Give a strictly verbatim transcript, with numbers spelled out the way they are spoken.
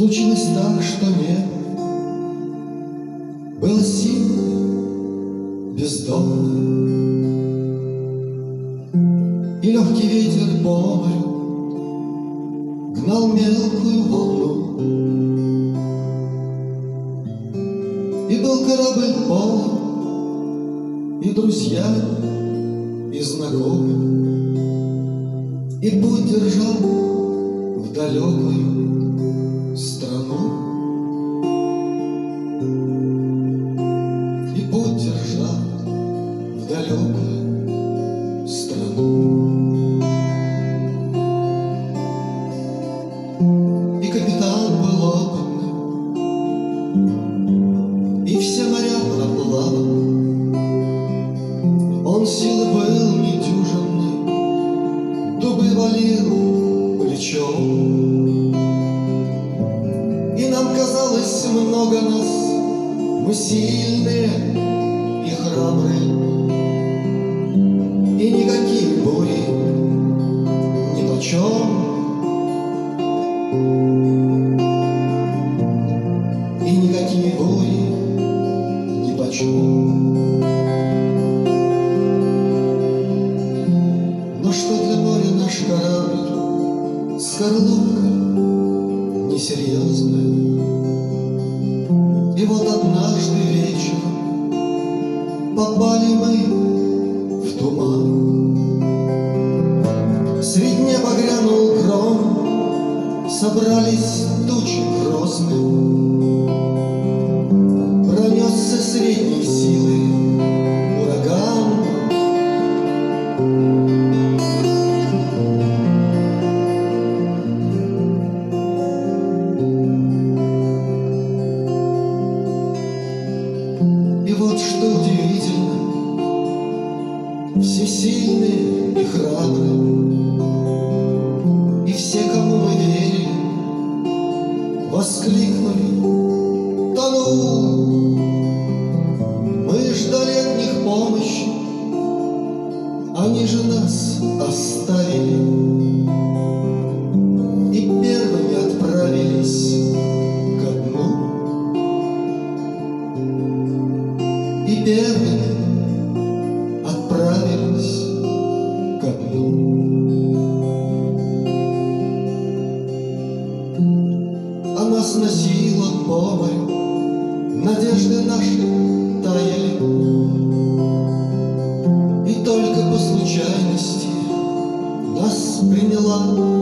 Случилось так, что не было сил бездонно, и легкий ветер по морю гнал мелкую волну. И был корабль полон, и друзья, и знакомые, и путь держал в далекую страну, и путь держал в далекую страну. И капитан был опытным, и все моря проплавал. Он силы был нетюжинный, дубы валил плечом. Казалось, много нас, мы сильные и храбрые, и никаких бурей нипочем, и никакие бури нипочем. Но что для моря наш корабль, скорлупка несерьезная. И вот однажды вечером попали мы в туман. Средь неба грянул гром, собрались тучи грозные, пронесся средней силы и храбрые, и все, кому мы верили, воскликнули: тонул! Мы ждали от них помощи, они же нас оставили, и первыми отправились ко дну, и первыми отправились. А нас носило по морю, надежды наши таяли, и только по случайности нас приняла